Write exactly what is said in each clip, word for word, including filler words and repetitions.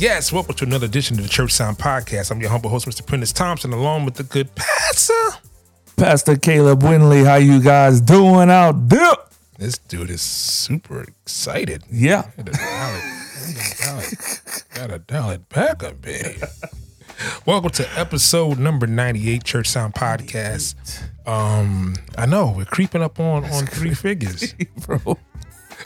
yes. Welcome to another edition of the Church Sound Podcast. I'm your humble host, Mister Prentice Thompson, along with the good pastor, Pastor Caleb Wingley. How you guys doing out there? This dude is super excited. Yeah. Gotta dial it, gotta dial it, gotta dial it back a bit. Welcome to episode number ninety-eight, Church Sound Podcast. Um, I know we're creeping up on, on three figures, bro.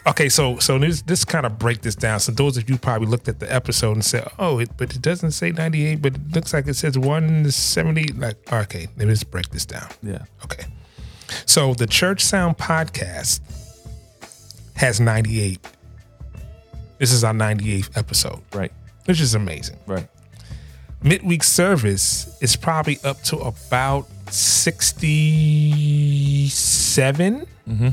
Okay, so so this this kind of break this down. So those of you probably looked at the episode and said, "Oh, it, but it doesn't say ninety-eight, but it looks like it says one seventy." Like, okay, let me just break this down. Yeah. Okay. So the Church Sound Podcast has ninety-eight. This is our ninety-eighth episode. Right. Which is amazing. Right. Midweek service is probably up to about sixty-seven. Mm-hmm.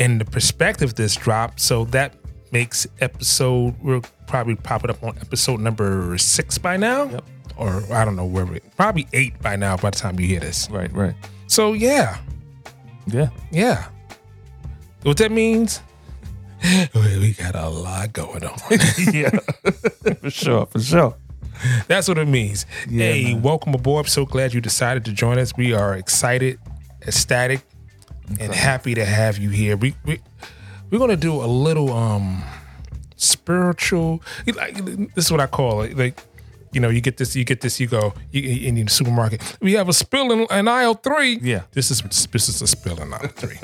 And the perspective this dropped, so that makes episode, we'll probably pop it up on episode number six by now. Yep. Or I don't know where we're, probably eight by now by the time you hear this. Right, right. So yeah. Yeah. Yeah. What that means, we got a lot going on. Yeah. For sure, for sure. That's what it means. Yeah, hey, man. Welcome aboard. I'm so glad you decided to join us. We are excited, ecstatic, okay. and happy to have you here. We, we, we're going to do a little um, spiritual, like, this is what I call it. Like, you know, you get this, you get this, you go you, in the supermarket. We have a spill in, in aisle three. Yeah. This is this is a spill in aisle three.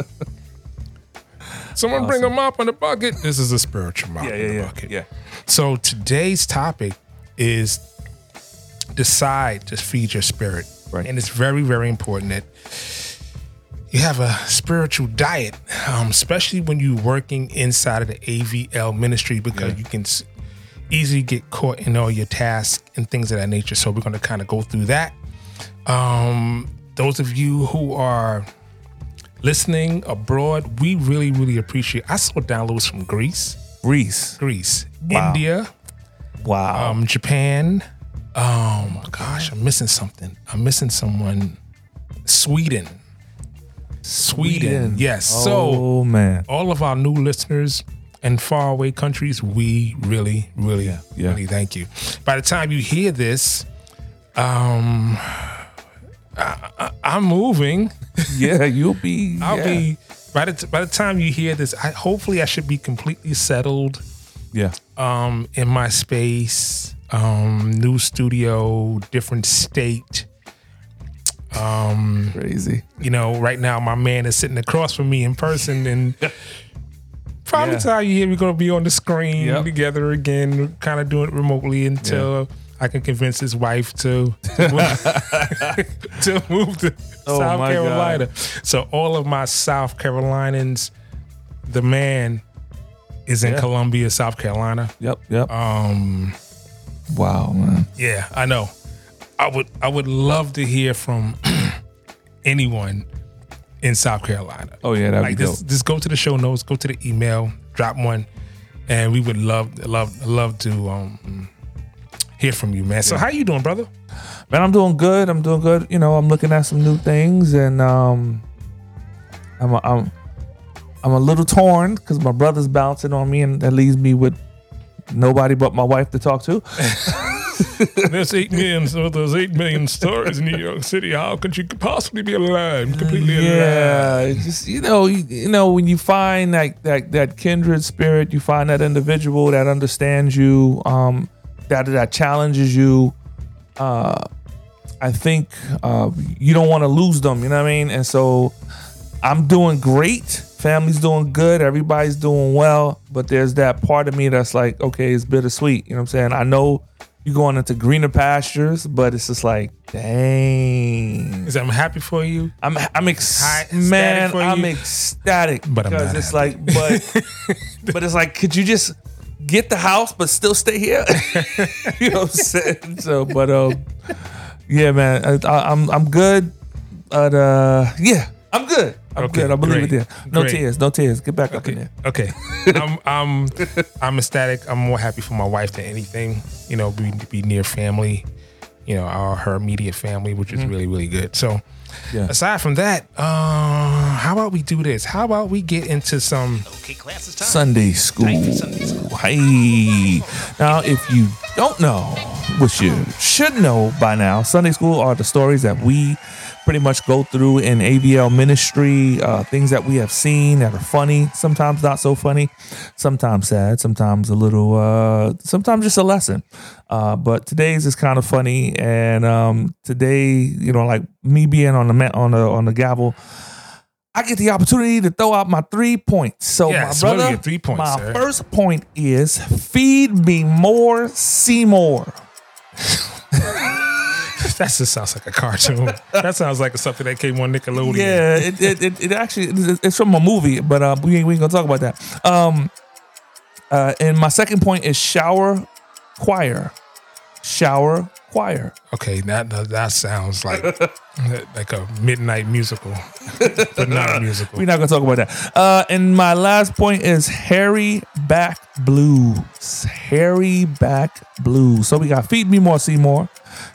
Someone awesome. Bring a mop in the bucket. This is a spiritual mop yeah, yeah, in the yeah, bucket. Yeah. So today's topic is decide to feed your spirit. Right. And it's very, very important that you have a spiritual diet, um, especially when you're working inside of the A V L ministry, because yeah. you can easily get caught in all your tasks and things of that nature. So we're going to kind of go through that. Um, those of you who are listening abroad, we really, really appreciate. I saw downloads from Greece, Greece, Greece, wow. India, wow, um, Japan. Um, gosh, I'm missing something. I'm missing someone. Sweden, Sweden. Sweden. Yes. Oh, so, man, all of our new listeners. And faraway countries, we really, really, yeah, yeah. really thank you. By the time you hear this, um, I, I, I'm moving. Yeah, you'll be. I'll yeah. be. By the by the time you hear this, I, hopefully, I should be completely settled. Yeah. Um, in my space, um, new studio, different state. Um, crazy. You know, right now my man is sitting across from me in person and. Probably yeah. time you hear we're gonna be on the screen yep. together again, kind of doing it remotely until yeah. I can convince his wife to to move to, move to oh South Carolina. God. So all of my South Carolinians, the man is in yeah. Columbia, South Carolina. Yep, yep. Um, wow, man. Yeah, I know. I would I would love to hear from anyone in South Carolina. Oh yeah, that'd like be dope. Just, just go to the show notes, go to the email, drop one, and we would love, love, love to um, hear from you, man. So yeah. how you doing, brother? Man, I'm doing good. I'm doing good. You know, I'm looking at some new things, and um, I'm, a, I'm, I'm a little torn because my brother's bouncing on me, and that leaves me with nobody but my wife to talk to. There's eight million, so there's eight million stores in New York City. How could you possibly be alive? Completely alive. Yeah, just you know, you, you know, when you find like that, that that kindred spirit, you find that individual that understands you, um, that that challenges you. Uh, I think uh, you don't want to lose them. You know what I mean? And so I'm doing great. Family's doing good. Everybody's doing well. But there's that part of me that's like, okay, it's bittersweet. You know what I'm saying? I know you're going into greener pastures, but it's just like, dang. I'm happy for you. I'm I'm excited. Man, for I'm you. ecstatic. But I'm not it's happy. Like, but, but it's like, could you just get the house, but still stay here? You know what I'm saying? So, but um, yeah, man, I, I, I'm I'm good. But uh, yeah, I'm good. I'm okay, good. I believe great, it. There. No great. tears. No tears. Get back okay, up in there. Okay. I'm I'm I'm ecstatic. I'm more happy for my wife than anything. You know, be be near family. You know, our her immediate family, which is mm-hmm. really really good. So, yeah. Aside from that, uh, how about we do this? How about we get into some okay, class is time. Sunday school? Sunday school. Hey, now if you don't know, which you should know by now, Sunday school are the stories that we pretty much go through in A V L ministry, uh, things that we have seen that are funny, sometimes not so funny, sometimes sad, sometimes a little, uh, sometimes just a lesson. Uh, but today's is kind of funny. And um, today, you know, like me being on the ma- on the, on the gavel, I get the opportunity to throw out my three points. So yeah, my so brother, three points, my sir. first point is feed me more Seymour. That just sounds like a cartoon. That sounds like something that came on Nickelodeon. Yeah, it it, it, it actually it's from a movie, but uh, we ain't, we ain't gonna talk about that. Um, uh, and my second point is shower choir, shower choir. Okay, that that sounds like like a midnight musical, but not a musical. We're not gonna talk about that. Uh, and my last point is hairy back blues, hairy back blues. So we got feed me more, Seymour,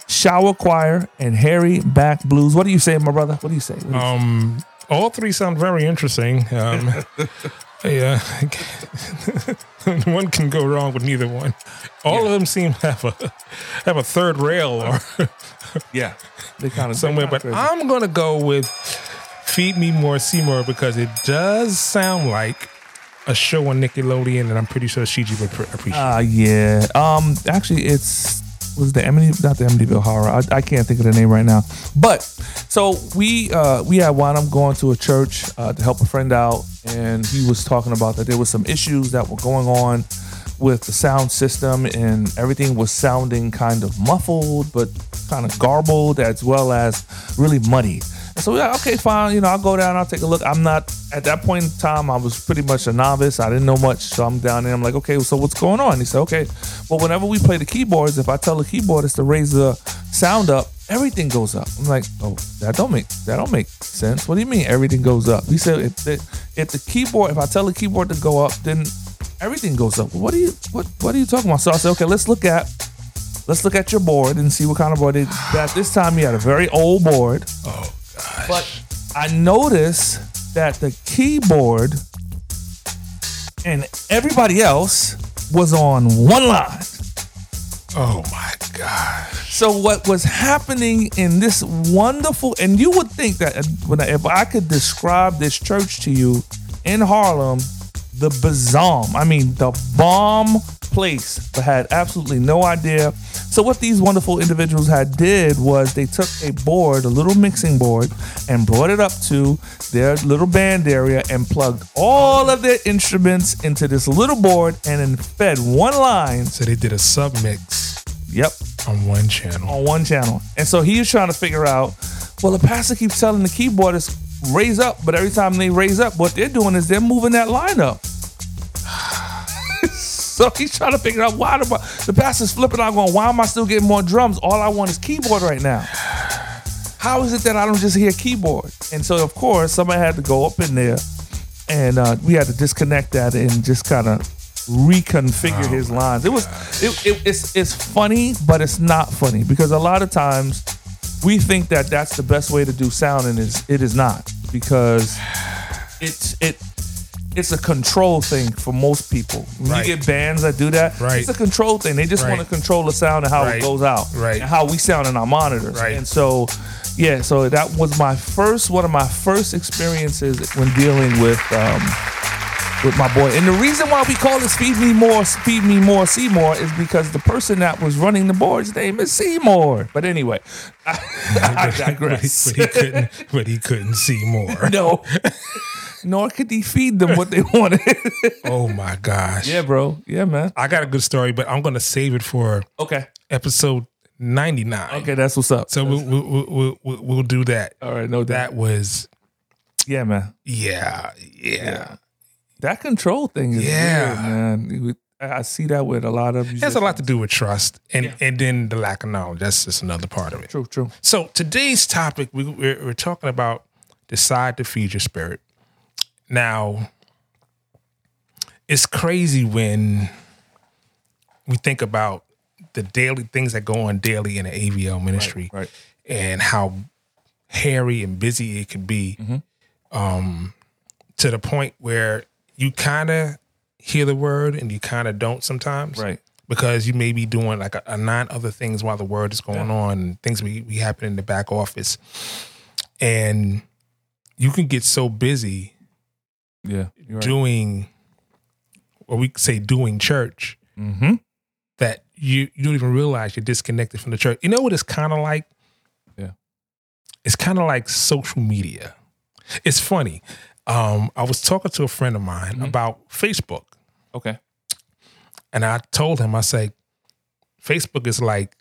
shower choir, and hairy back blues. What do you say, my brother? What do you say? Do you um, say? All three sound very interesting. Um, yeah, one can go wrong with neither one. All yeah. of them seem to have a have a third rail, or yeah, they kind of somewhere. But crazy. I'm gonna go with "Feed Me More, Seymour" because it does sound like a show on Nickelodeon, and I'm pretty sure Shiji would appreciate. Ah, uh, yeah. Um, actually, it's. Was the Emily, not the Amityville Horror. I, I can't think of the name right now. But so we uh, we had wound up going to a church uh, to help a friend out, and he was talking about that there was some issues that were going on with the sound system, and everything was sounding kind of muffled, but kind of garbled, as well as really muddy. And so we're like, okay, fine. You know, I'll go down. I'll take a look. I'm not at that point in time. I was pretty much a novice. I didn't know much. So I'm down there. I'm like, okay, so what's going on? He said, okay. Well, whenever we play the keyboards, if I tell the keyboardist to raise the sound up, everything goes up. I'm like, oh, that don't make that don't make sense. What do you mean everything goes up? He said, if the, if the keyboard, if I tell the keyboard to go up, then everything goes up. What are you what what are you talking about? So I said, okay, let's look at let's look at your board and see what kind of board it got. This time you had a very old board. Oh gosh. But I noticed that the keyboard and everybody else was on one line. Oh my gosh. So what was happening in this wonderful, and you would think that when I, if I could describe this church to you in Harlem, the bazam, I mean, the bomb place, but had absolutely no idea. So what these wonderful individuals had did was they took a board, a little mixing board, and brought it up to their little band area and plugged all of their instruments into this little board and then fed one line. So they did a sub mix. Yep. On one channel. On one channel. And so he was trying to figure out, well, the pastor keeps telling the keyboardist, raise up, but every time they raise up, what they're doing is they're moving that line up. So he's trying to figure out why the, the pastor's flipping out going, why am I still getting more drums? All I want is keyboard right now. How is it that I don't just hear keyboard? And so, of course, somebody had to go up in there, and uh, we had to disconnect that and just kind of reconfigure oh his lines. It was it, it, it's it's funny, but it's not funny because a lot of times we think that that's the best way to do sound, and it's, it is not, because it's it it's a control thing for most people. When right. you get bands that do that, right. it's a control thing. They just right. want to control the sound and how right. it goes out, right. and how we sound in our monitors. Right. And so, yeah, so that was my first, one of my first experiences when dealing with um, with my boy. And the reason why we call it Feed Me More, Feed Me More, Seymour is because the person that was running the board's name is Seymour. But anyway, I, I digress. But, but, he couldn't, but he couldn't see more. No. Nor could he feed them what they wanted. Oh, my gosh. Yeah, bro. Yeah, man. I got a good story, but I'm going to save it for okay. episode ninety-nine. Okay, that's what's up. So we'll, we'll, we'll, we'll, we'll do that. All right, no doubt. That was... Yeah, man. Yeah, yeah, yeah. That control thing is yeah. weird, man. I see that with a lot of musicians. It has a lot to do with trust and, yeah. and then the lack of knowledge. That's just another part of it. True, true. So today's topic, we, we're, we're talking about decide to feed your spirit. Now, it's crazy when we think about the daily things that go on daily in an A V L ministry right, right. and how hairy and busy it can be mm-hmm. um, to the point where you kind of hear the word and you kind of don't sometimes. Right. Because you may be doing like a, a nine other things while the word is going yeah. on and things we, we happen in the back office. And you can get so busy Yeah, right. doing, or we say doing church, mm-hmm. that you, you don't even realize you're disconnected from the church. You know what it's kind of like? Yeah. It's kind of like social media. It's funny. Um, I was talking to a friend of mine mm-hmm. about Facebook. Okay. And I told him, I say, Facebook is like,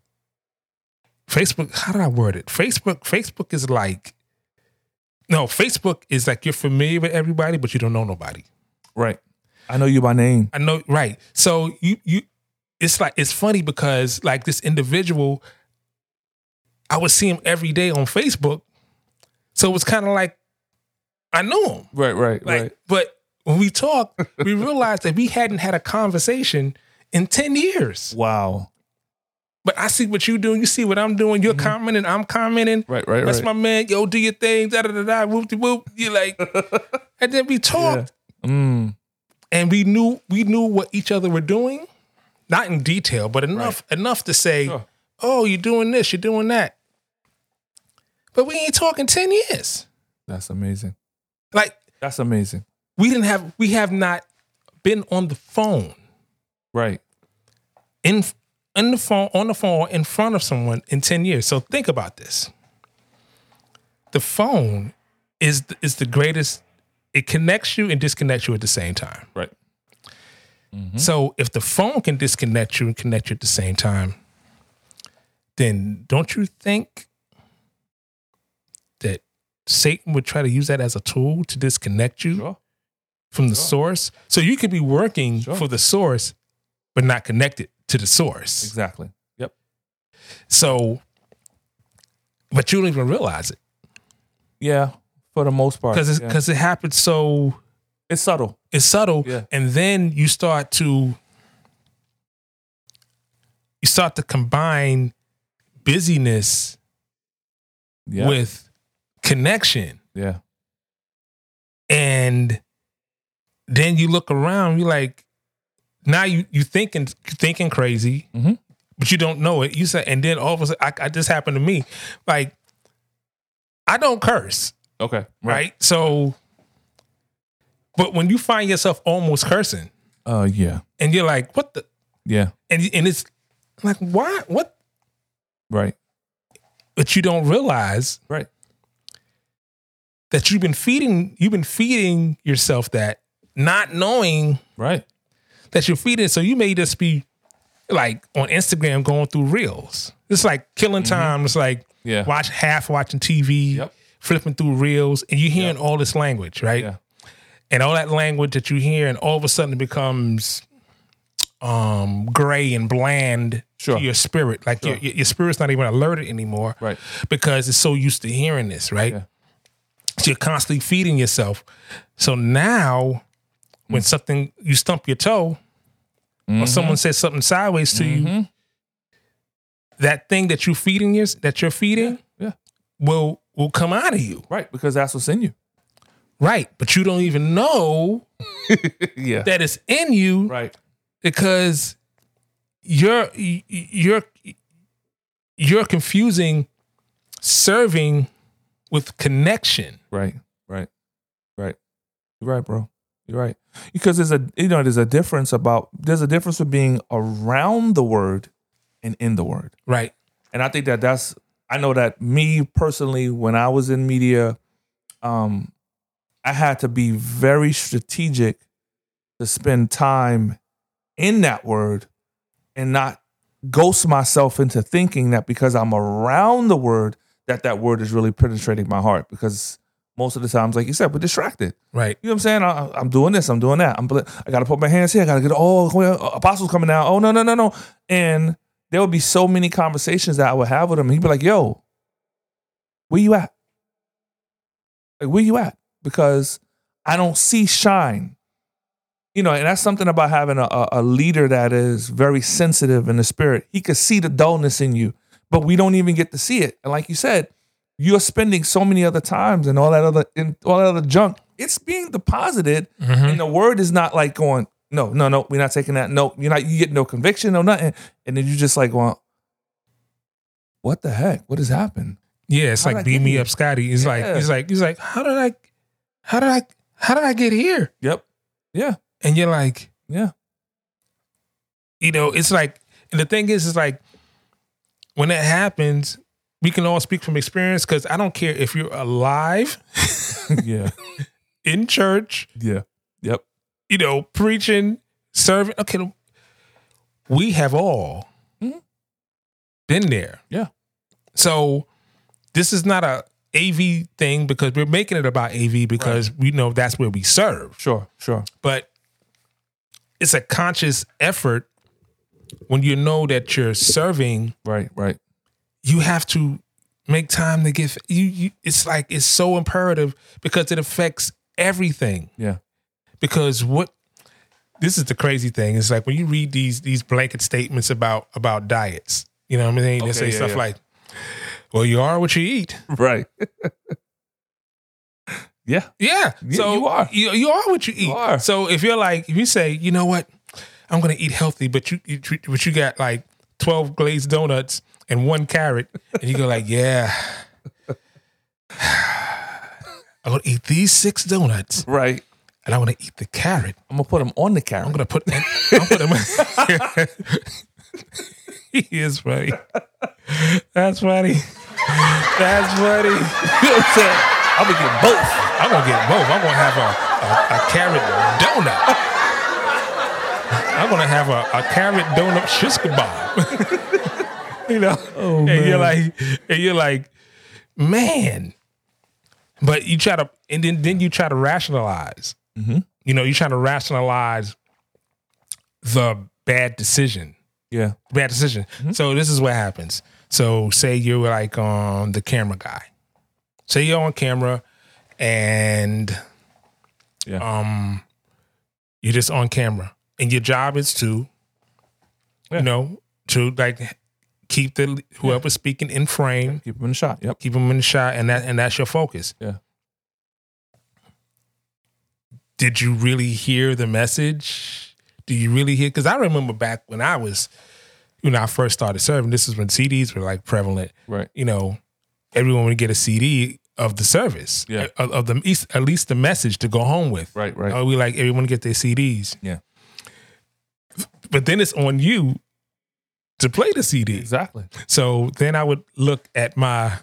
Facebook, how did I word it? Facebook, Facebook is like, No, Facebook is like you're familiar with everybody, but you don't know nobody. Right. I know you by name. I know. Right. So you, you, it's like, it's funny because like this individual, I would see him every day on Facebook. So it's kind of like, I know him. Right, right, like, right. But when we talked, we realized that we hadn't had a conversation in ten years. Wow. But I see what you doing. You see what I'm doing. You're mm-hmm. commenting. I'm commenting. Right, right, That's right. That's my man. Yo, do your thing. Da da da da. Whoop de whoop. You like, and then we talked, yeah. mm. and we knew we knew what each other were doing, not in detail, but enough right. enough to say, sure. oh, you're doing this, you're doing that. But we ain't talking ten years. That's amazing. Like that's amazing. We didn't have. We have not been on the phone. Right. In. In the phone, on the phone, in front of someone in ten years. So think about this. The phone is the, is the greatest. It connects you and disconnects you at the same time. Right. Mm-hmm. So if the phone can disconnect you and connect you at the same time, then don't you think that Satan would try to use that as a tool to disconnect you sure. from sure. the source? So you could be working sure. for the source, but not connected to the source. Exactly. Yep. So, but you don't even realize it. Yeah, for the most part. Because because yeah. it happens so... It's subtle. It's subtle. Yeah. And then you start to... You start to combine busyness yeah. with connection. Yeah. And then you look around, you're like, now you you thinking thinking crazy, mm-hmm. but you don't know it. You say, and then all of a sudden, I, I just happened to me. Like, I don't curse. Okay, right. right? So, but when you find yourself almost cursing, oh uh, yeah, and you're like, what the, yeah, and and it's like, why, what, right? But you don't realize, right, that you've been feeding you've been feeding yourself that, not knowing, right. that you're feeding. So you may just be like on Instagram going through reels. It's like killing time. Mm-hmm. It's like yeah. watch half watching T V, yep. flipping through reels, and you're hearing yep. all this language, right? Yeah. And all that language that you hear, and all of a sudden it becomes um, gray and bland sure. to your spirit. Like sure. your, your spirit's not even alerted anymore right. because it's so used to hearing this, right? Yeah. So you're constantly feeding yourself. So now... When something, you stump your toe, mm-hmm. or someone says something sideways to mm-hmm. you, that thing that you're feeding, is, that you're feeding yeah. Yeah. will will come out of you. Right, because that's what's in you. Right, but you don't even know yeah. that it's in you right. because you're you're you're confusing serving with connection. Right, right, right. You're right, bro. You're right. Because there's a, you know, there's a difference about, there's a difference of being around the word and in the word. Right. And I think that that's, I know that me personally, when I was in media, um, I had to be very strategic to spend time in that word and not ghost myself into thinking that because I'm around the word, that that word is really penetrating my heart. Because most of the times, like you said, we're distracted. Right. You know what I'm saying? I, I'm doing this. I'm doing that. I'm, I got to put my hands here. I got to get, oh, apostles coming out. Oh, no, no, no, no. And there would be so many conversations that I would have with him. And he'd be like, yo, where you at? Like, where you at? Because I don't see shine. You know, and that's something about having a, a leader that is very sensitive in the spirit. He could see the dullness in you, but we don't even get to see it. And like you said, you're spending so many other times and all that other and all that other junk. It's being deposited, mm-hmm. and the word is not like going, no, no, no, we're not taking that. No, you're not. You get no conviction, no nothing, and then you're just like, well, what the heck? What has happened? Yeah, it's how like beam me here? Up, Scotty. It's yeah. like it's like it's like how did I, how did I, how did I get here? Yep. Yeah. And you're like, yeah. You know, it's like, and the thing is, is like when that happens. We can all speak from experience because I don't care if you're alive, yeah, in church, yeah, yep, you know, preaching, serving. Okay, we have all mm-hmm. been there, yeah. So this is not a A V thing because we're making it about A V because right. we know that's where we serve. Sure, sure. But it's a conscious effort when you know that you're serving. Right, right. You have to make time to give you, you. It's like it's so imperative because it affects everything. Yeah. Because what this is the crazy thing. It's like when you read these these blanket statements about about diets. You know what I mean? They okay, say yeah, stuff yeah. like, "Well, you are what you eat." Right. yeah. yeah. Yeah. So you are. You, you are what you eat. You are. So if you're like, if you say, you know what, I'm going to eat healthy, but you, you but you got like twelve glazed donuts. And one carrot, and you go like, yeah, I'm gonna eat these six donuts, right? And I want to eat the carrot. I'm gonna put them on the carrot. I'm gonna put, I'm gonna put them. He is funny. That's funny. That's funny. I'm gonna get both. I'm gonna get both. I'm gonna have a a, a carrot donut. I'm gonna have a, a carrot donut shish kebab. You know, oh, and man. you're like, and you're like, man. But you try to, and then, then you try to rationalize. Mm-hmm. You know, you try to rationalize the bad decision. Yeah, bad decision. Mm-hmm. So this is what happens. So say you're like um the camera guy. Say you're on camera, and yeah. um, you're just on camera, and your job is to, yeah. you know, to like. Keep the whoever's speaking in frame. Keep them in the shot. Yep. Keep them in the shot, and that and that's your focus. Yeah. Did you really hear the message? Do you really hear? Because I remember back when I was, you know, I first started serving. This is when C Ds were like prevalent. Right. You know, everyone would get a C D of the service. Yeah. Of, of the at least the message to go home with. Right. Right. Or we like everyone get their C Ds. Yeah. But then it's on you. To play the C D. Exactly. So then I would look at my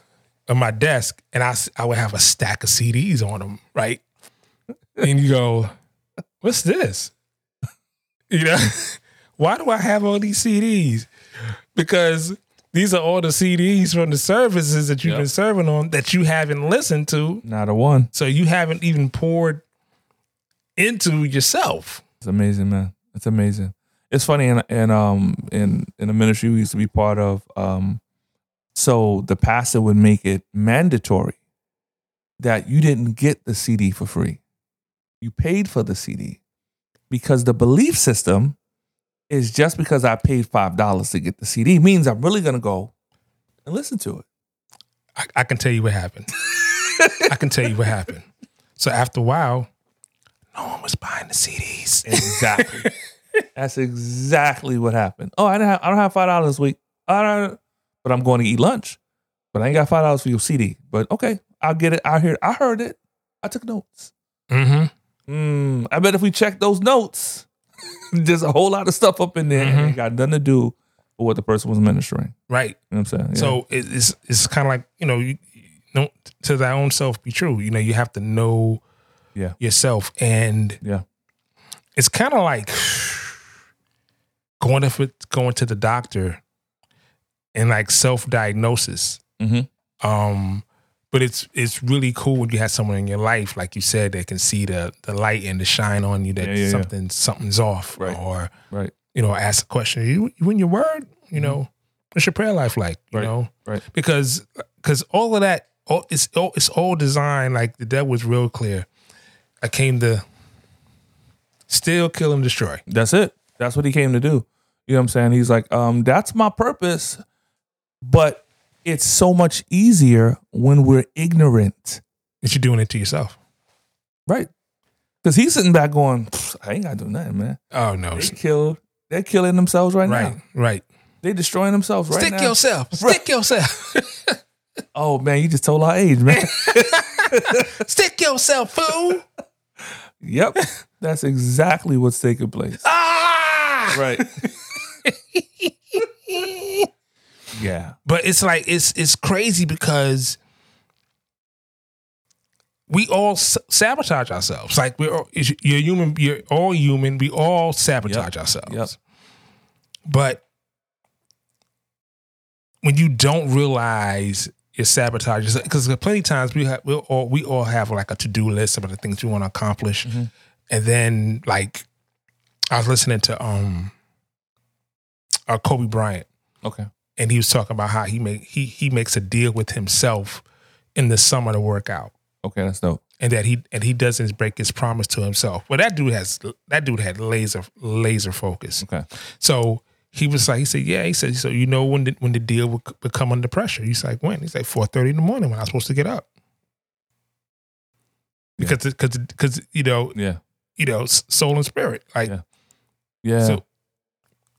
on my desk and I, I would have a stack of C Ds on them, right? And you go, what's this? You know, why do I have all these C Ds? Because these are all the C Ds from the services that you've yep. been serving on that you haven't listened to. Not a one. So you haven't even poured into yourself. It's amazing, man. It's amazing. It's funny, and in, in, um, in, in the ministry we used to be part of, um, so the pastor would make it mandatory that you didn't get the C D for free. You paid for the C D because the belief system is just because I paid five dollars to get the C D means I'm really going to go and listen to it. I, I can tell you what happened. I can tell you what happened. So after a while, no one was buying the C Ds. Exactly. That's exactly what happened. Oh, I don't have, I don't have five dollars this week. I don't, but I'm going to eat lunch. But I ain't got five dollars for your C D. But okay, I'll get it. I hear. I heard it. I took notes. Mm-hmm. Mm, I bet if we check those notes, there's a whole lot of stuff up in there mm-hmm. and it got nothing to do with what the person was ministering. Right. You know what I'm saying? Yeah. So it's it's kind of like, you know, you, you know, to thy own self be true. You know, you have to know yeah. yourself. And yeah. it's kind of like going to, going to the doctor and like self-diagnosis. Mm-hmm. Um, but it's it's really cool when you have someone in your life, like you said, that can see the the light and the shine on you that yeah, yeah, something yeah. something's off, right. or right. you know, ask a question. You, you in your word, you know, what's your prayer life like? You right. know, right? Because because all of that, all, it's all it's all designed. Like the devil was real clear. I came to steal, kill, and destroy. That's it. That's what he came to do. You know what I'm saying? He's like, um, that's my purpose, but. It's so much easier when we're ignorant. That you're doing it to yourself. Right. Because he's sitting back going, I ain't got to do nothing, man. Oh, no. They killed, they're killing themselves right, right now. Right, right. They're destroying themselves right Stick now. Yourself. Right. Stick yourself. Oh, man, you just told our age, man. Stick yourself, fool. Yep. That's exactly what's taking place. Ah! Right. Yeah. But it's like, it's it's crazy because we all s- sabotage ourselves. Like, we're all, you're human, you're all human. We all sabotage yep. ourselves. Yep. But when you don't realize you're sabotaging, because plenty of times we, have, we, all, we all have like a to-do list of the things we want to accomplish. Mm-hmm. And then, like, I was listening to um, uh, Kobe Bryant. Okay. And he was talking about how he make he he makes a deal with himself in the summer to work out. Okay, that's dope. And that he and he doesn't break his promise to himself. Well, that dude has that dude had laser laser focus. Okay. So he was like, he said, yeah, he said, so you know when the, when the deal would, would come under pressure. He's like, when? He's like four thirty in the morning when I was supposed to get up. Because yeah. because because you know yeah you know soul and spirit like yeah, yeah. so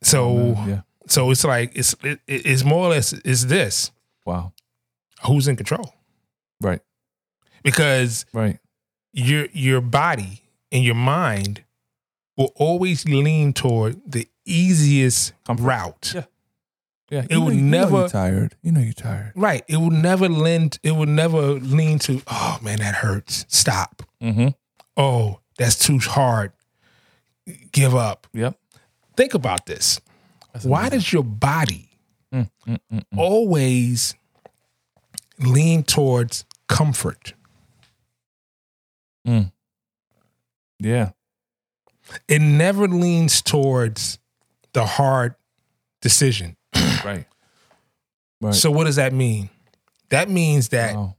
so mm-hmm. yeah. So it's like, it's it, it's more or less, it's this. Wow. Who's in control? Right. Because right. your your body and your mind will always lean toward the easiest Comfort. route. Yeah. Yeah. It you will know, never. You know you're tired. You know you're tired. Right. It will never lend, it will never lean to, oh man, that hurts. Stop. Mm-hmm. Oh, that's too hard. Give up. Yep. Think about this. Why does your body mm, mm, mm, mm. always lean towards comfort? Mm. Yeah. It never leans towards the hard decision. Right. Right. So what does that mean? That means that wow.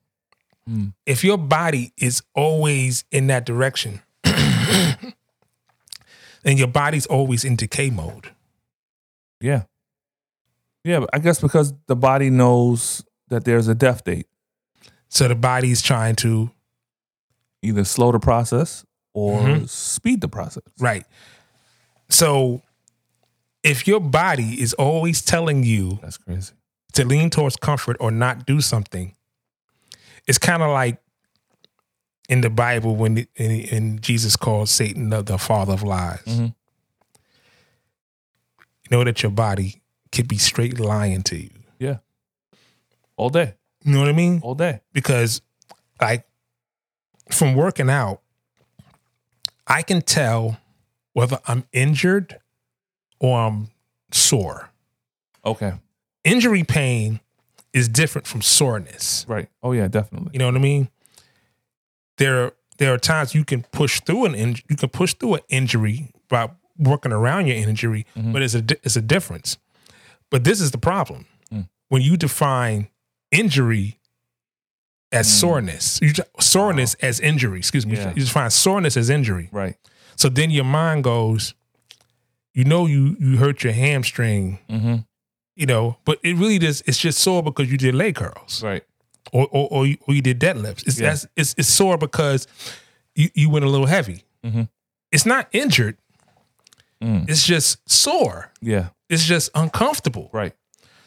mm. if your body is always in that direction, then your body's always in decay mode. Yeah. Yeah, but I guess because the body knows that there's a death date. So the body's trying to either slow the process or mm-hmm. speed the process. Right. So if your body is always telling you that's crazy. To lean towards comfort or not do something, it's kind of like in the Bible when in, in Jesus called Satan the, the father of lies. Mm-hmm. Know that your body could be straight lying to you. Yeah. All day. You know what I mean? All day. Because, like, from working out, I can tell whether I'm injured or I'm sore. Okay. Injury pain is different from soreness. Right. Oh, yeah, definitely. You know what I mean? There are, there are times you can push through an in, you can push through an injury by working around your injury, mm-hmm. but it's a it's a difference. But this is the problem. Mm. When you define injury as mm. soreness, you soreness wow. as injury, excuse me, yeah. you define soreness as injury. Right. So then your mind goes, you know you you hurt your hamstring, mm-hmm. you know, but it really does, it's just sore because you did leg curls. Right. Or or, or, you, or you did deadlifts. It's, yeah. that's, it's it's sore because you, you went a little heavy. Mm-hmm. It's not injured. Mm. It's just sore. Yeah. It's just uncomfortable. Right.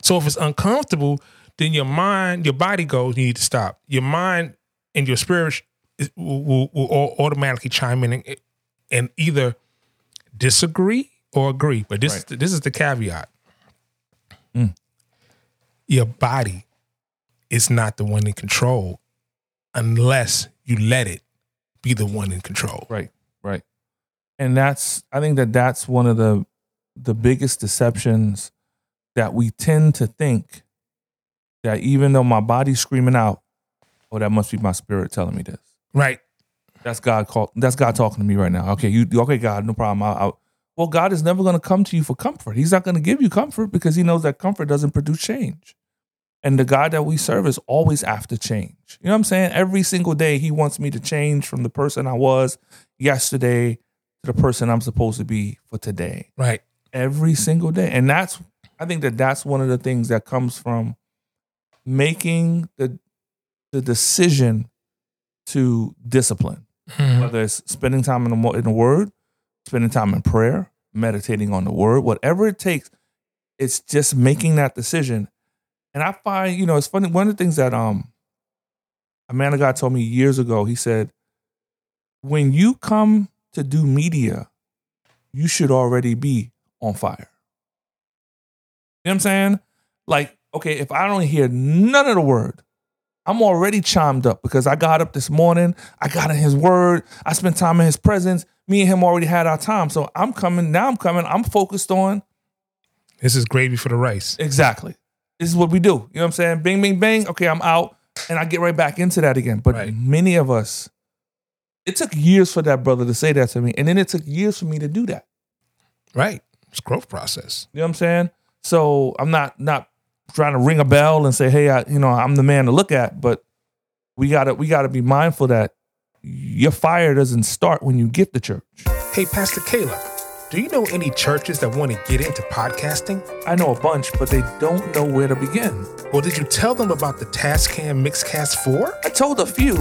So if it's uncomfortable, then your mind, your body goes, you need to stop. Your mind and your spirit will, will, will all automatically chime in and, and either disagree or agree. But this, right. is, the, this is the caveat. Mm. Your body is not the one in control unless you let it be the one in control. Right, right. And that's, I think that that's one of the the biggest deceptions, that we tend to think that even though my body's screaming out, oh, that must be my spirit telling me this. Right. That's God call, That's God talking to me right now. Okay, you. Okay, God, no problem. I, I, well, God is never going to come to you for comfort. He's not going to give you comfort because he knows that comfort doesn't produce change. And the God that we serve is always after change. You know what I'm saying? Every single day, he wants me to change from the person I was yesterday to the person I'm supposed to be for today. Right. Every single day. And that's, I think that that's one of the things that comes from making the the decision to discipline, mm-hmm. whether it's spending time in the, in the Word, spending time in prayer, meditating on the Word, whatever it takes. It's just making that decision. And I find, you know, it's funny. One of the things that um, a man of God told me years ago, he said, when you come to do media, you should already be on fire. You know what I'm saying? Like, okay, if I don't hear none of the word, I'm already chimed up because I got up this morning, I got in his word, I spent time in his presence, me and him already had our time. So I'm coming, now I'm coming, I'm focused on. This is gravy for the rice. Exactly. This is what we do. You know what I'm saying? Bing, bing, bing. Okay, I'm out. And I get right back into that again. But right. many of us, it took years for that brother to say that to me. And then it took years for me to do that. Right. It's a growth process. You know what I'm saying? So I'm not not trying to ring a bell and say, hey, I, you know, I'm the man to look at, but we gotta we gotta be mindful that your fire doesn't start when you get to church. Hey, Pastor Caleb, do you know any churches that want to get into podcasting? I know a bunch, but they don't know where to begin. Well, did you tell them about the Tascam MixCast four? I told a few,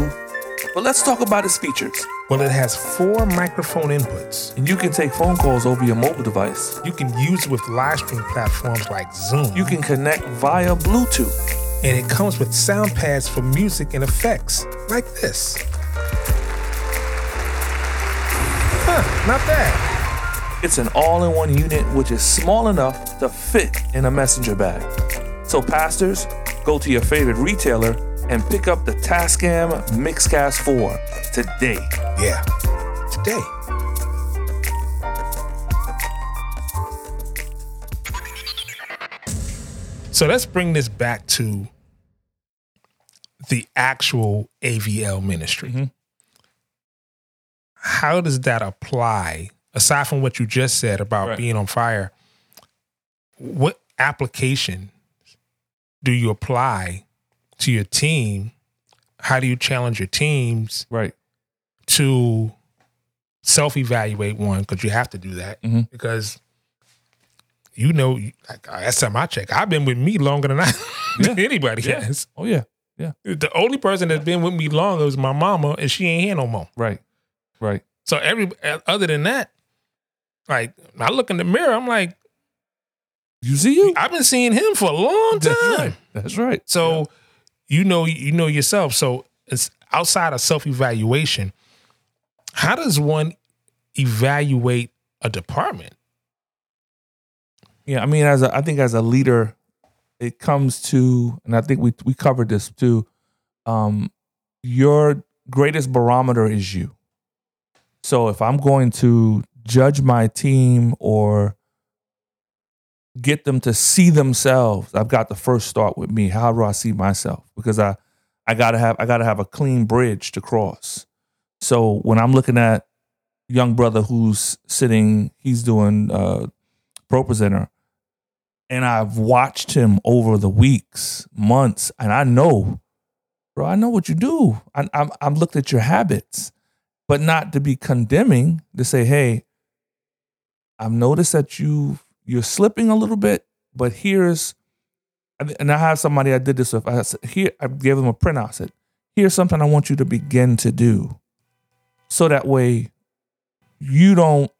but let's talk about its features. Well, it has four microphone inputs. And you can take phone calls over your mobile device. You can use it with live stream platforms like Zoom. You can connect via Bluetooth. And it comes with sound pads for music and effects, like this. Huh, not bad. It's an all-in-one unit, which is small enough to fit in a messenger bag. So pastors, go to your favorite retailer and pick up the Tascam MixCast four today. Yeah, today. So let's bring this back to the actual A V L ministry. Mm-hmm. How does that apply, aside from what you just said about right. being on fire? What application do you apply to your team? How do you challenge your teams right. to self-evaluate, one, because you have to do that, mm-hmm. because you know, like, that's something I check. I've been with me longer than I yeah. anybody yeah. has. Oh, yeah. Yeah. The only person that's been with me longer is my mama, and she ain't here no more. Right. Right. So every other than that, like, I look in the mirror, I'm like, you see you? I've been seeing him for a long time. That's right. That's right. So yeah. You know, you know yourself. So it's outside of self-evaluation. How does one evaluate a department? Yeah, I mean, as a, I think as a leader, it comes to, and I think we we covered this too. Um, your greatest barometer is you. So if I'm going to judge my team or get them to see themselves, I've got to first start with me. How do I see myself? Because I, I gotta have I gotta have a clean bridge to cross. So when I'm looking at young brother who's sitting, he's doing uh, Pro Presenter, and I've watched him over the weeks, months, and I know, bro, I know what you do. I, I'm I'm looked at your habits, but not to be condemning. To say, hey, I've noticed that you. You're slipping a little bit, but here's, and I have somebody I did this with. I said, here, I gave them a printout. I said, here's something I want you to begin to do. So that way you don't,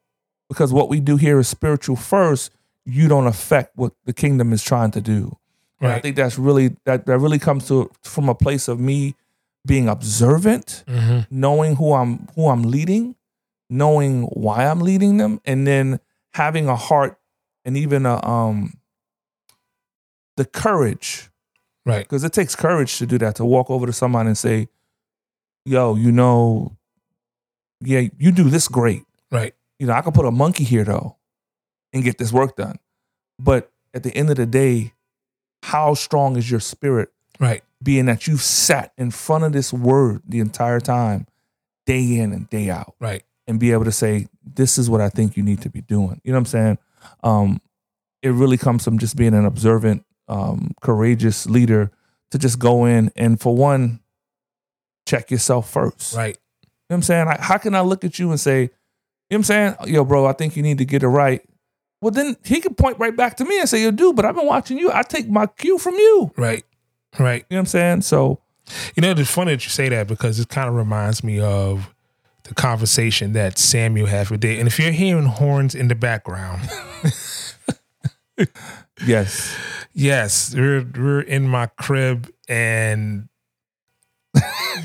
because what we do here is spiritual first, you don't affect what the kingdom is trying to do. Right. And I think that's really, that, that really comes to from a place of me being observant, mm-hmm. knowing who I'm who I'm leading, knowing why I'm leading them, and then having a heart and even a um the courage. Right. Because it takes courage to do that, to walk over to someone and say, yo, you know, yeah, you do this great. Right. You know, I could put a monkey here though and get this work done. But at the end of the day, how strong is your spirit? Right. Being that you've sat in front of this word the entire time, day in and day out. Right. And be able to say, this is what I think you need to be doing. You know what I'm saying? Um, it really comes from just being an observant, um, courageous leader to just go in and, for one, check yourself first. Right. You know what I'm saying? Like, how can I look at you and say, you know what I'm saying? Yo, bro, I think you need to get it right. Well, then he could point right back to me and say, yo, dude, but I've been watching you. I take my cue from you. Right. Right. You know what I'm saying? So, you know, it's funny that you say that because it kind of reminds me of the conversation that Samuel had with Dave. And if you're hearing horns in the background. Yes. Yes. We're, we're in my crib and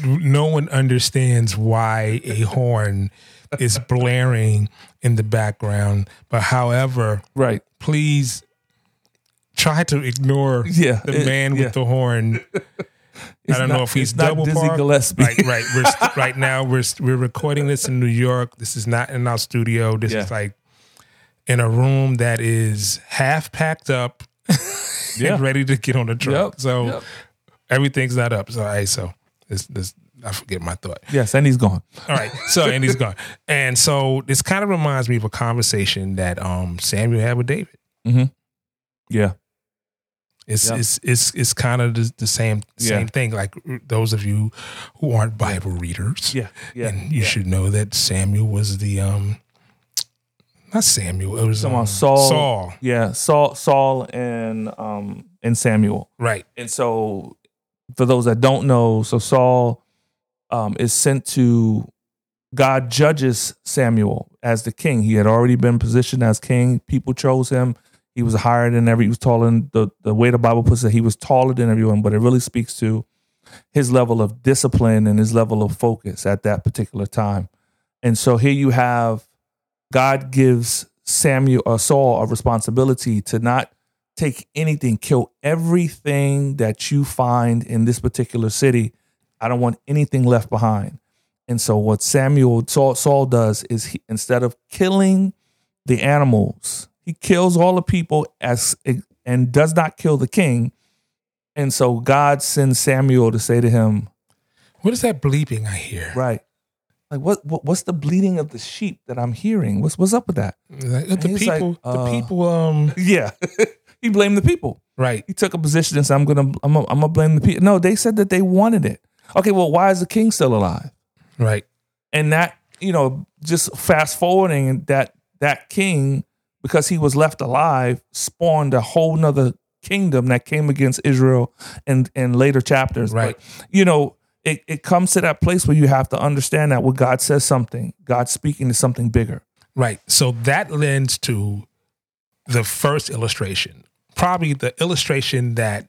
no one understands why a horn is blaring in the background. But however, right. please try to ignore yeah, the it, man yeah. with the horn. I don't not, know if he's double parked. Right, right. We're, right now, we're we're recording this in New York. This is not in our studio. This yeah. is like in a room that is half packed up yeah. and ready to get on the truck. Yep. So yep. everything's not up. So I right, so this this I forget my thought. Yes, Andy's gone. All right. So Andy's gone, and so this kind of reminds me of a conversation that um, Samuel had with David. Mm-hmm. Yeah. It's, yep. it's it's it's kind of the, the same same yeah. thing. Like those of you who aren't Bible readers, yeah, yeah. and you yeah. should know that Samuel was the um, not Samuel. It was um, Saul. Saul, yeah, Saul, Saul, and um, and Samuel, right. And so, for those that don't know, so Saul um, is sent to God judges Samuel as the king. He had already been positioned as king. People chose him. He was higher than every. He was taller than the, the way the Bible puts it. He was taller than everyone, but it really speaks to his level of discipline and his level of focus at that particular time. And so here you have God gives Samuel or Saul a responsibility to not take anything, kill everything that you find in this particular city. I don't want anything left behind. And so what Samuel Saul, Saul does is he, instead of killing the animals. He kills all the people as and does not kill the king. And so God sends Samuel to say to him, what is that bleeping I hear? Right. Like, what, what what's the bleating of the sheep that I'm hearing? What's what's up with that? Like, the people, like, uh, the people, um yeah. He blamed the people. Right. He took a position and said, I'm gonna I'm gonna, I'm gonna blame the people. No, they said that they wanted it. Okay, well, why is the king still alive? Right. And that, you know, just fast forwarding that that king, because he was left alive, spawned a whole nother kingdom that came against Israel in, in later chapters. Right. But, you know, it, it comes to that place where you have to understand that when God says something, God's speaking to something bigger. Right. So that lends to the first illustration, probably the illustration that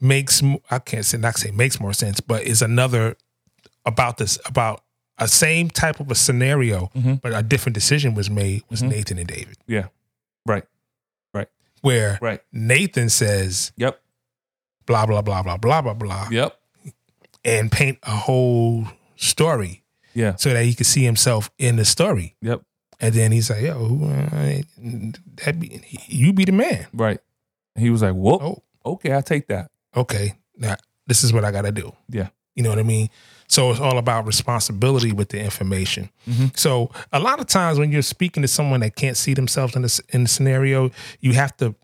makes, I can't say, not say makes more sense, but is another about this, about a same type of a scenario, mm-hmm. but a different decision was made was mm-hmm. Nathan and David. Yeah. Right. Right. Where right. Nathan says, yep. blah, blah, blah, blah, blah, blah, blah. Yep. And paint a whole story. Yeah. So that he could see himself in the story. Yep. And then he's like, yo, uh, that be, you be the man. Right. And he was like, whoa, oh. okay, I take that. Okay. Now, this is what I got to do. Yeah. You know what I mean? So it's all about responsibility with the information. Mm-hmm. So a lot of times when you're speaking to someone that can't see themselves in the, in the scenario, you have to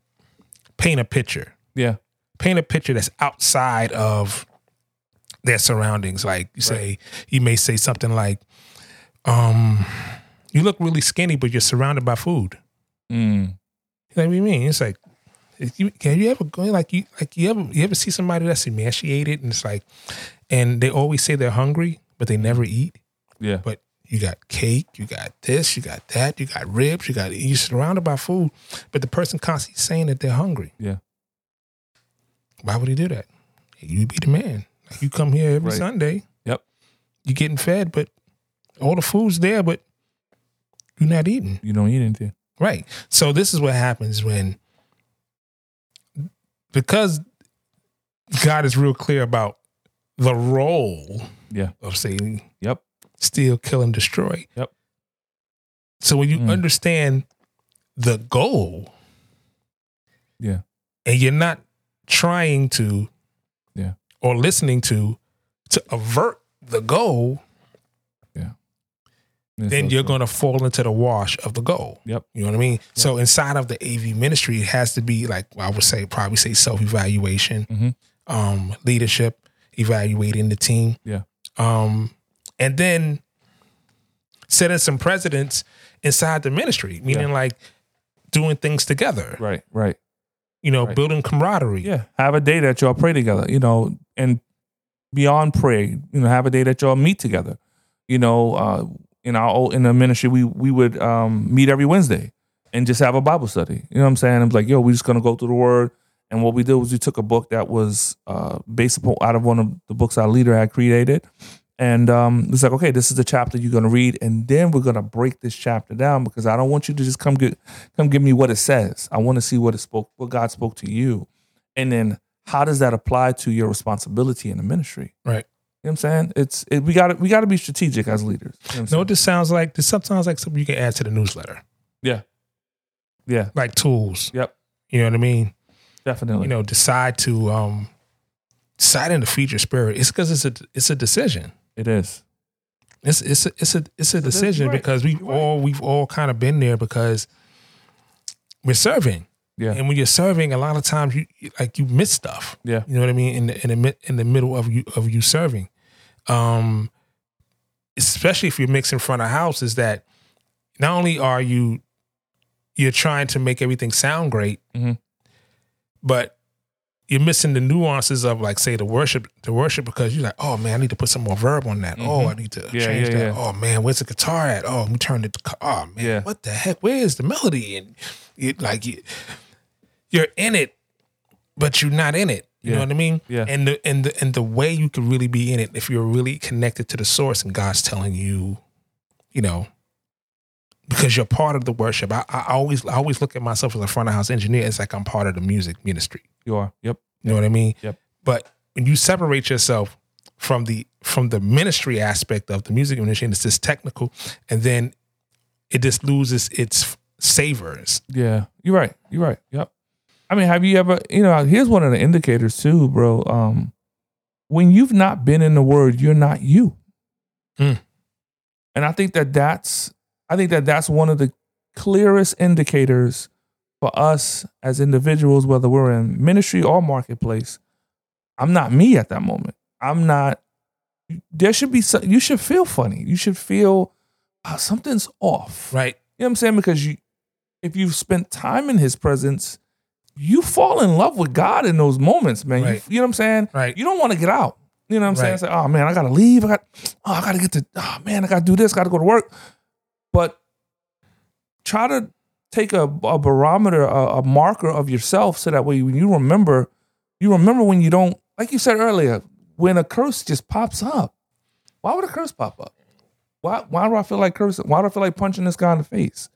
paint a picture. Yeah. Paint a picture that's outside of their surroundings. Like you say, right. you may say something like, um, you look really skinny, but you're surrounded by food. Mm. You know what I mean? It's like, You, can you ever go like you like you ever you ever see somebody that's emaciated and it's like, and they always say they're hungry but they never eat. Yeah. But you got cake, you got this, you got that, you got ribs, you got you're surrounded by food, but the person constantly saying that they're hungry. Yeah. Why would he do that? You be the man. You come here every right. Sunday. Yep. You're getting fed, but all the food's there, but you're not eating. You don't eat anything. Right. So this is what happens when, because God is real clear about the role yeah. of Satan. Yep. Steal, kill, and destroy. Yep. So when you mm. understand the goal, yeah, and you're not trying to, yeah, or listening to, to avert the goal, yeah, it's then so you're going to fall into the wash of the goal. Yep. You know what I mean? Yep. So inside of the A V ministry, it has to be like, well, I would say, probably say self-evaluation, mm-hmm. um, leadership, evaluating the team. Yeah. Um, and then setting some precedents inside the ministry, meaning yeah. like doing things together. Right, right. You know, right. building camaraderie. Yeah. Have a day that y'all pray together, you know, and beyond prayer, you know, have a day that y'all meet together. You know, uh, in our old, in the ministry, we we would um, meet every Wednesday and just have a Bible study. You know what I'm saying? I'm like, yo, we're just going to go through the word. And what we did was we took a book that was uh, based upon out of one of the books our leader had created. And um, it's like, okay, this is the chapter you're going to read, and then we're going to break this chapter down because I don't want you to just come get, come give me what it says. I want to see what it spoke, what God spoke to you, and then how does that apply to your responsibility in the ministry? Right. You know what I'm saying? It's it, we got we got to be strategic as leaders. You know what, no, what this sounds like? This sounds like something you can add to the newsletter. Yeah. Yeah. Like tools. Yep. You know what I mean? Definitely. You know, decide to um, decide in the future spirit. It's because it's a it's a decision. It is. It's it's a, it's a it's a decision right. because we've right. all we've all kind of been there because we're serving. Yeah. And when you're serving, a lot of times you like you miss stuff. Yeah. You know what I mean? In the in the in the middle of you of you serving, um, especially if you're mixing front of house, is that not only are you you're trying to make everything sound great, mm-hmm. but you're missing the nuances of, like, say, the worship, the worship, because you're like, oh man, I need to put some more verb on that. Mm-hmm. Oh, I need to yeah, change yeah, that. Yeah. Oh man, where's the guitar at? Oh, we turned it. To, oh man, yeah. what the heck? Where's the melody? And it, like you, you're in it, but you're not in it. You yeah. know what I mean? Yeah. And the and the and the way you could really be in it if you're really connected to the source and God's telling you, you know, because you're part of the worship. I, I always I always look at myself as a front of house engineer. It's like I'm part of the music ministry. You are. Yep. You know what I mean? Yep. But when you separate yourself from the from the ministry aspect of the music industry, and it's just technical, and then it just loses its savors. Yeah. You're right. You're right. Yep. I mean, have you ever, you know, here's one of the indicators too, bro. Um, when you've not been in the word, you're not you. Mm. And I think that that's, I think that that's one of the clearest indicators for us as individuals, whether we're in ministry or marketplace. I'm not me at that moment. I'm not, there should be, some, you should feel funny. You should feel oh, something's off. Right. You know what I'm saying? Because you, if you've spent time in his presence, you fall in love with God in those moments, man. Right. You, you know what I'm saying? Right. You don't want to get out. You know what I'm right. saying? It's like, oh man, I got to leave. I got, oh, I got to get to, oh man, I got to do this. Got to go to work. But try to take a, a barometer, a, a marker of yourself, so that way when you remember, you remember when you don't, like you said earlier, when a curse just pops up. Why would a curse pop up? Why why do I feel like cursing? Why do I feel like punching this guy in the face?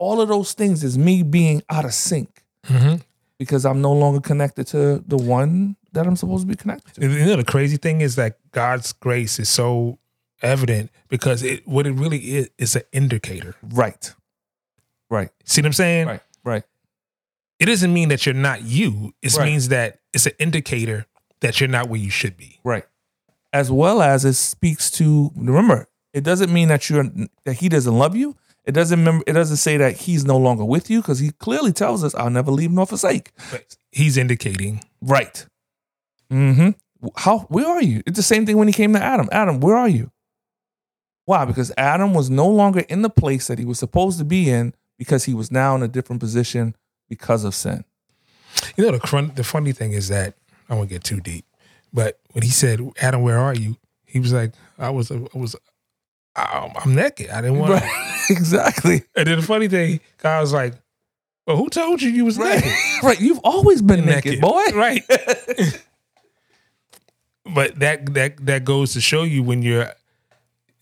All of those things is me being out of sync mm-hmm. because I'm no longer connected to the one that I'm supposed to be connected to. You know, the crazy thing is that God's grace is so evident because it what it really is is an indicator. Right. Right. See what I'm saying? Right. Right. It doesn't mean that you're not you. It right. means that it's an indicator that you're not where you should be. Right. As well as it speaks to, remember, it doesn't mean that you're that he doesn't love you. It doesn't mem- it doesn't say that he's no longer with you, because he clearly tells us, I'll never leave nor forsake. Right. He's indicating. Right. Mm-hmm. How where are you? It's the same thing when he came to Adam. Adam, where are you? Why? Because Adam was no longer in the place that he was supposed to be in, because he was now in a different position because of sin. You know, the crun- the funny thing is that, I won't get too deep, but when he said, Adam, where are you? He was like, I was, I was, I, I'm naked. I didn't want right. to. Exactly. And then the funny thing, God was like, well, who told you you was right. naked? Right. You've always been naked, naked, boy. Right. but that that that goes to show you when your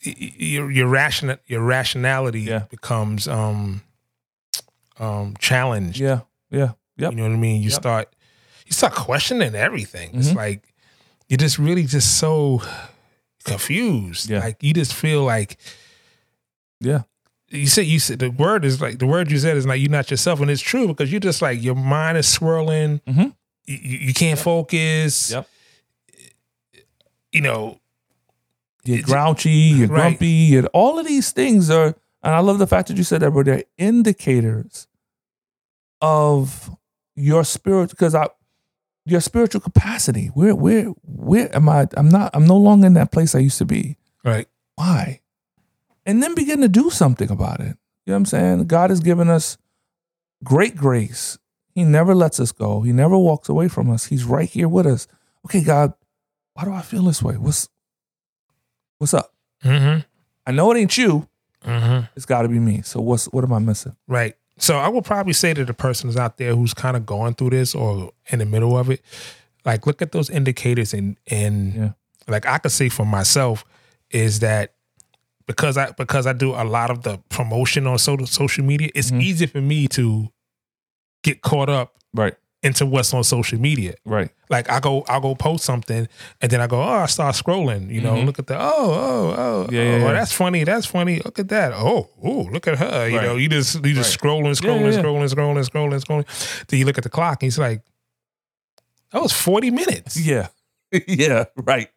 your your ration your rationality yeah. becomes um um challenged. Yeah, yeah, yeah. You know what I mean? You yep. start you start questioning everything. Mm-hmm. It's like you're just really just so confused. Yeah. Like you just feel like yeah. You said you said the word is like the word you said is like you're not yourself, and it's true because you're just like your mind is swirling. Mm-hmm. You, you can't yep. focus. Yep. You know, you're grouchy, you're right. grumpy, you're, all of these things are, and I love the fact that you said that, but they're indicators of your spirit, because I, your spiritual capacity. Where, where, where am I? I'm not. I'm no longer in that place I used to be. Right? Why? And then begin to do something about it. You know what I'm saying? God has given us great grace. He never lets us go. He never walks away from us. He's right here with us. Okay, God, why do I feel this way? What's what's up? Mm-hmm. I know it ain't you. Mm-hmm. It's got to be me. So what's what am I missing? Right. So I would probably say to the person who's out there who's kind of going through this or in the middle of it, like look at those indicators and and yeah. like I could say for myself is that Because I because I do a lot of the promotion on so, social media, it's mm-hmm. easy for me to get caught up right. into what's on social media. Right. Like I go I go post something and then I go, oh, I start scrolling, you know, mm-hmm. look at the oh, oh, oh, yeah, oh, yeah, yeah. that's funny, that's funny. Look at that. Oh, oh, look at her. You right. know, you just you just right. scrolling, scrolling, yeah, yeah. scrolling, scrolling, scrolling, scrolling. Then you look at the clock and it's like, that was forty minutes. Yeah. yeah, right.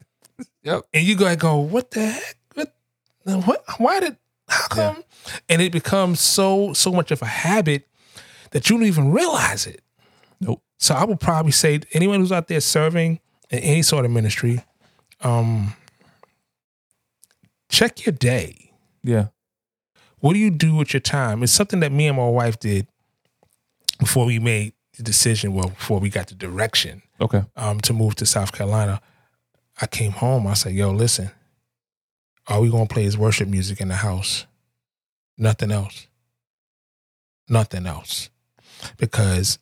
Yep. And you go and go, what the heck? What? Why did? How come? Yeah. And it becomes so so much of a habit that you don't even realize it. Nope. So I would probably say anyone who's out there serving in any sort of ministry, um, check your day. Yeah. What do you do with your time? It's something that me and my wife did before we made the decision. Well, before we got the direction. Okay. Um, to move to South Carolina, I came home. I said, "Yo, listen. All we gonna play is worship music in the house. Nothing else. Nothing else. Because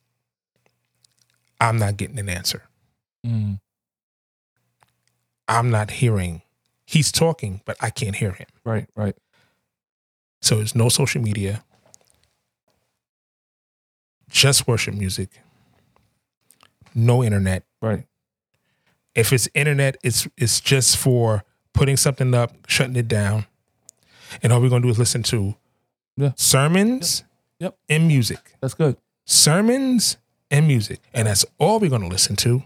I'm not getting an answer. Mm. I'm not hearing. He's talking, but I can't hear him. Right, right. So there's no social media. Just worship music. No internet. Right. If it's internet, it's it's just for putting something up, shutting it down, and all we're going to do is listen to yeah. sermons yep. Yep. and music. That's good. Sermons and music. And that's all we're going to listen to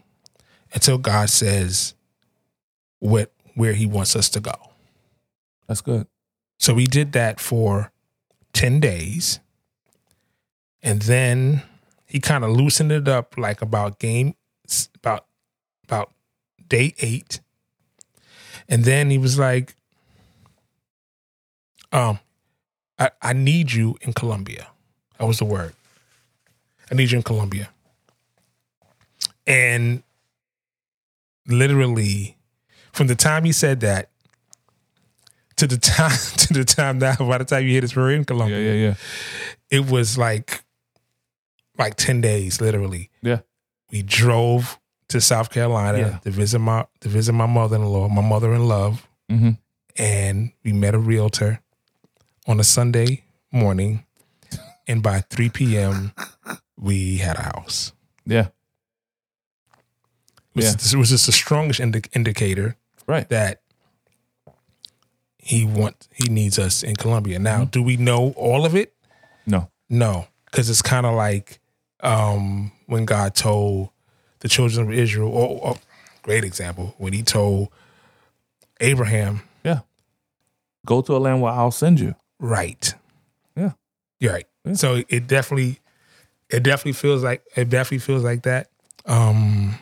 until God says what where he wants us to go. That's good. So we did that for ten days, and then he kind of loosened it up like about game, about about day eight. And then he was like, um, I, I need you in Columbia. That was the word. I need you in Columbia. And literally, from the time he said that to the time to the time now, by the time you hear this, we're in Columbia. Yeah, yeah, yeah. It was like like ten days, literally. Yeah. We drove to South Carolina yeah. to visit my to visit my mother-in-law, my mother in love, mm-hmm. and we met a realtor on a Sunday morning, and by three p.m. we had a house. Yeah, it was, yeah. This was just the strongest indi- indicator, right? That he want he needs us in Columbia. Now, mm-hmm. do we know all of it? No, no, because it's kind of like um, when God told the children of Israel, or, or great example, when he told Abraham, yeah, go to a land where I'll send you. Right. Yeah. You're right. Yeah. So it definitely, it definitely feels like, it definitely feels like that. Um,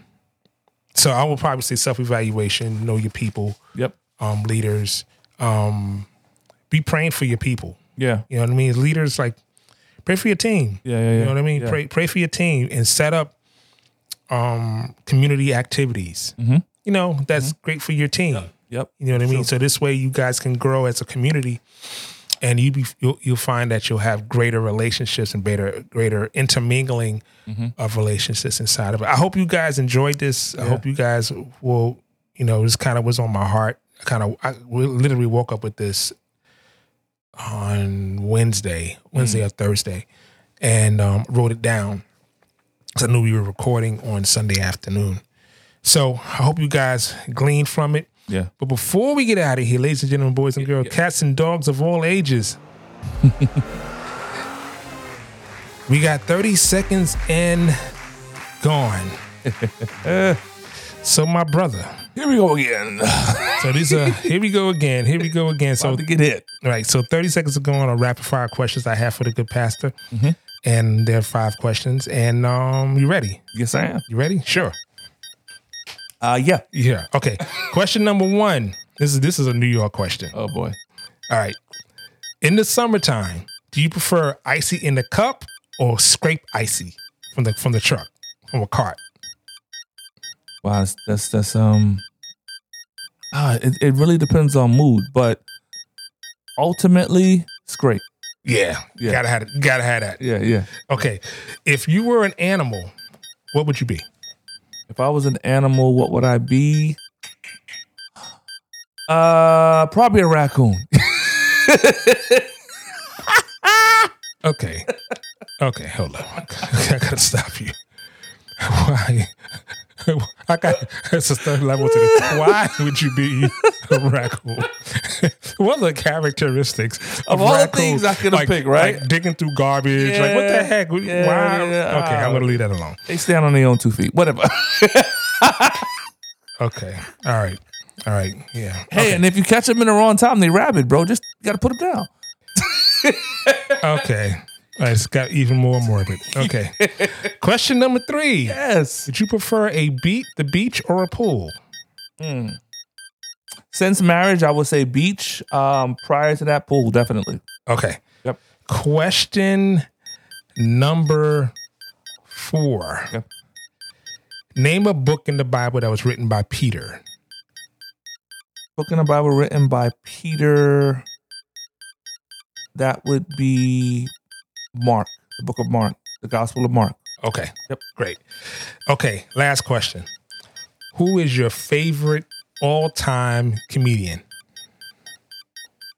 so I would probably say self-evaluation, know your people. Yep. Um, leaders, um, be praying for your people. Yeah. You know what I mean? Leaders, like, pray for your team. Yeah. yeah, yeah. You know what I mean? Yeah. Pray, pray for your team and set up Um, community activities. Mm-hmm. You know, that's mm-hmm. great for your team. Yeah. Yep. You know what I mean? Sure. So this way you guys can grow as a community, and you be, you'll, you'll find that you'll have greater relationships and greater, greater intermingling mm-hmm. of relationships inside of it. I hope you guys enjoyed this. Yeah. I hope you guys will you know, this kind of was on my heart. I kind of, I literally woke up with this on Wednesday, Wednesday mm. or Thursday, and um, wrote it down because I knew we were recording on Sunday afternoon. So I hope you guys gleaned from it. Yeah. But before we get out of here, ladies and gentlemen, boys and girls, yeah, yeah. cats and dogs of all ages, we got thirty seconds and gone. uh, so my brother, here we go again. so these are here we go again. Here we go again. So to get hit. Right. So thirty seconds are gone on rapid fire questions I have for the good pastor, mm-hmm. and there are five questions. And um, you ready? Yes, I am. You ready? Sure. Uh, yeah. Yeah. Okay. Question number one. This is this is a New York question. Oh boy. All right. In the summertime, do you prefer icy in the cup or scrape icy from the from the truck, from a cart? Wow, that's that's um. Uh, it it really depends on mood, but ultimately scrape. Yeah. yeah. Gotta have it. Gotta have that. Yeah. Yeah. Okay. If you were an animal, what would you be? If I was an animal, what would I be? Uh, probably a raccoon. okay. Okay, hold on. I gotta stop you. Why? I got it's a third level to this. Why would you be a raccoon? What are the characteristics of, of all raccoon, the things I could have like, picked, right? Like digging through garbage. Yeah, like what the heck? Yeah, Why? Yeah, okay, uh, I'm gonna leave that alone. They stand on their own two feet. Whatever. okay. All right. All right. Yeah. Hey, okay. And if you catch them in the wrong time, they rabid, bro. Just you gotta put them down. okay. All right, it's got even more morbid. Okay. Question number three. Yes. Would you prefer a beat, the beach, or a pool? Mm. Since marriage, I would say beach. Um, prior to that, pool, definitely. Okay. Yep. Question number four. Yep. Name a book in the Bible that was written by Peter. Book in the Bible written by Peter. That would be... Mark, the book of Mark, the Gospel of Mark. Okay. Yep. Great. Okay. Last question. Who is your favorite all-time comedian?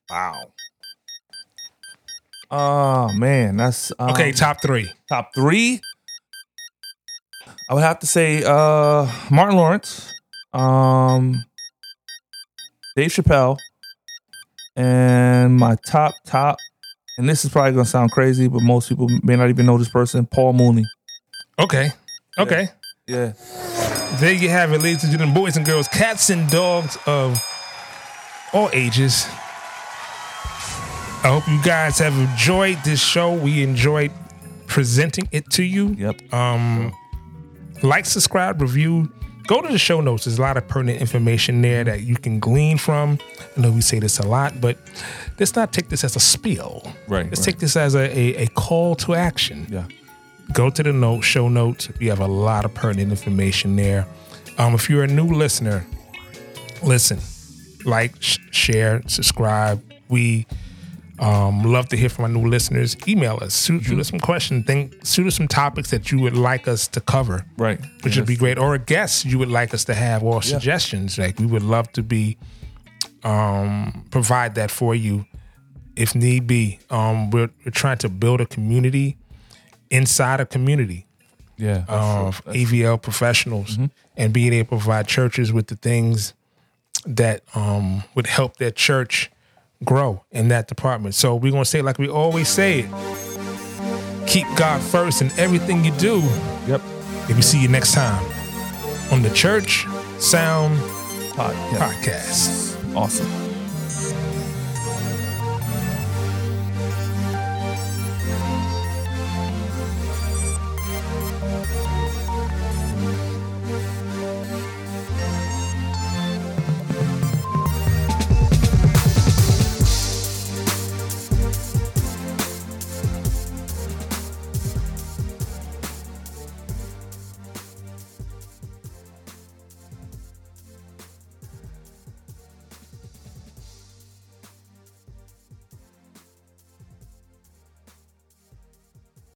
Wow. Oh, man. That's... Um, okay. Top three. Top three? I would have to say uh, Martin Lawrence, um, Dave Chappelle, and my top, top... And this is probably going to sound crazy, but most people may not even know this person, Paul Mooney. Okay. Okay. Yeah. yeah. There you have it, ladies and gentlemen, boys and girls, cats and dogs of all ages. I hope you guys have enjoyed this show. We enjoyed presenting it to you. Yep. Um, like, subscribe, review. Go to the show notes. There's a lot of pertinent information there that you can glean from. I know we say this a lot, but let's not take this as a spiel. Right. Let's right. take this as a, a, a call to action. Yeah. Go to the note, show notes. We have a lot of pertinent information there. Um, if you're a new listener, listen, like, sh- share, subscribe. We um, love to hear from our new listeners. Email us. Shoot, shoot us some questions. Think, shoot us some topics that you would like us to cover. Right. Which yes. would be great. Or a guest you would like us to have or yeah. suggestions. Like we would love to be um, provide that for you if need be. Um, we're, we're trying to build a community inside a community yeah, of true. A V L professionals mm-hmm. and being able to provide churches with the things that um, would help their church grow in that department. So we're gonna say it like we always say it. Keep God first in everything you do. Yep. And we see you next time on the Church Sound Podcast. Podcast. Awesome.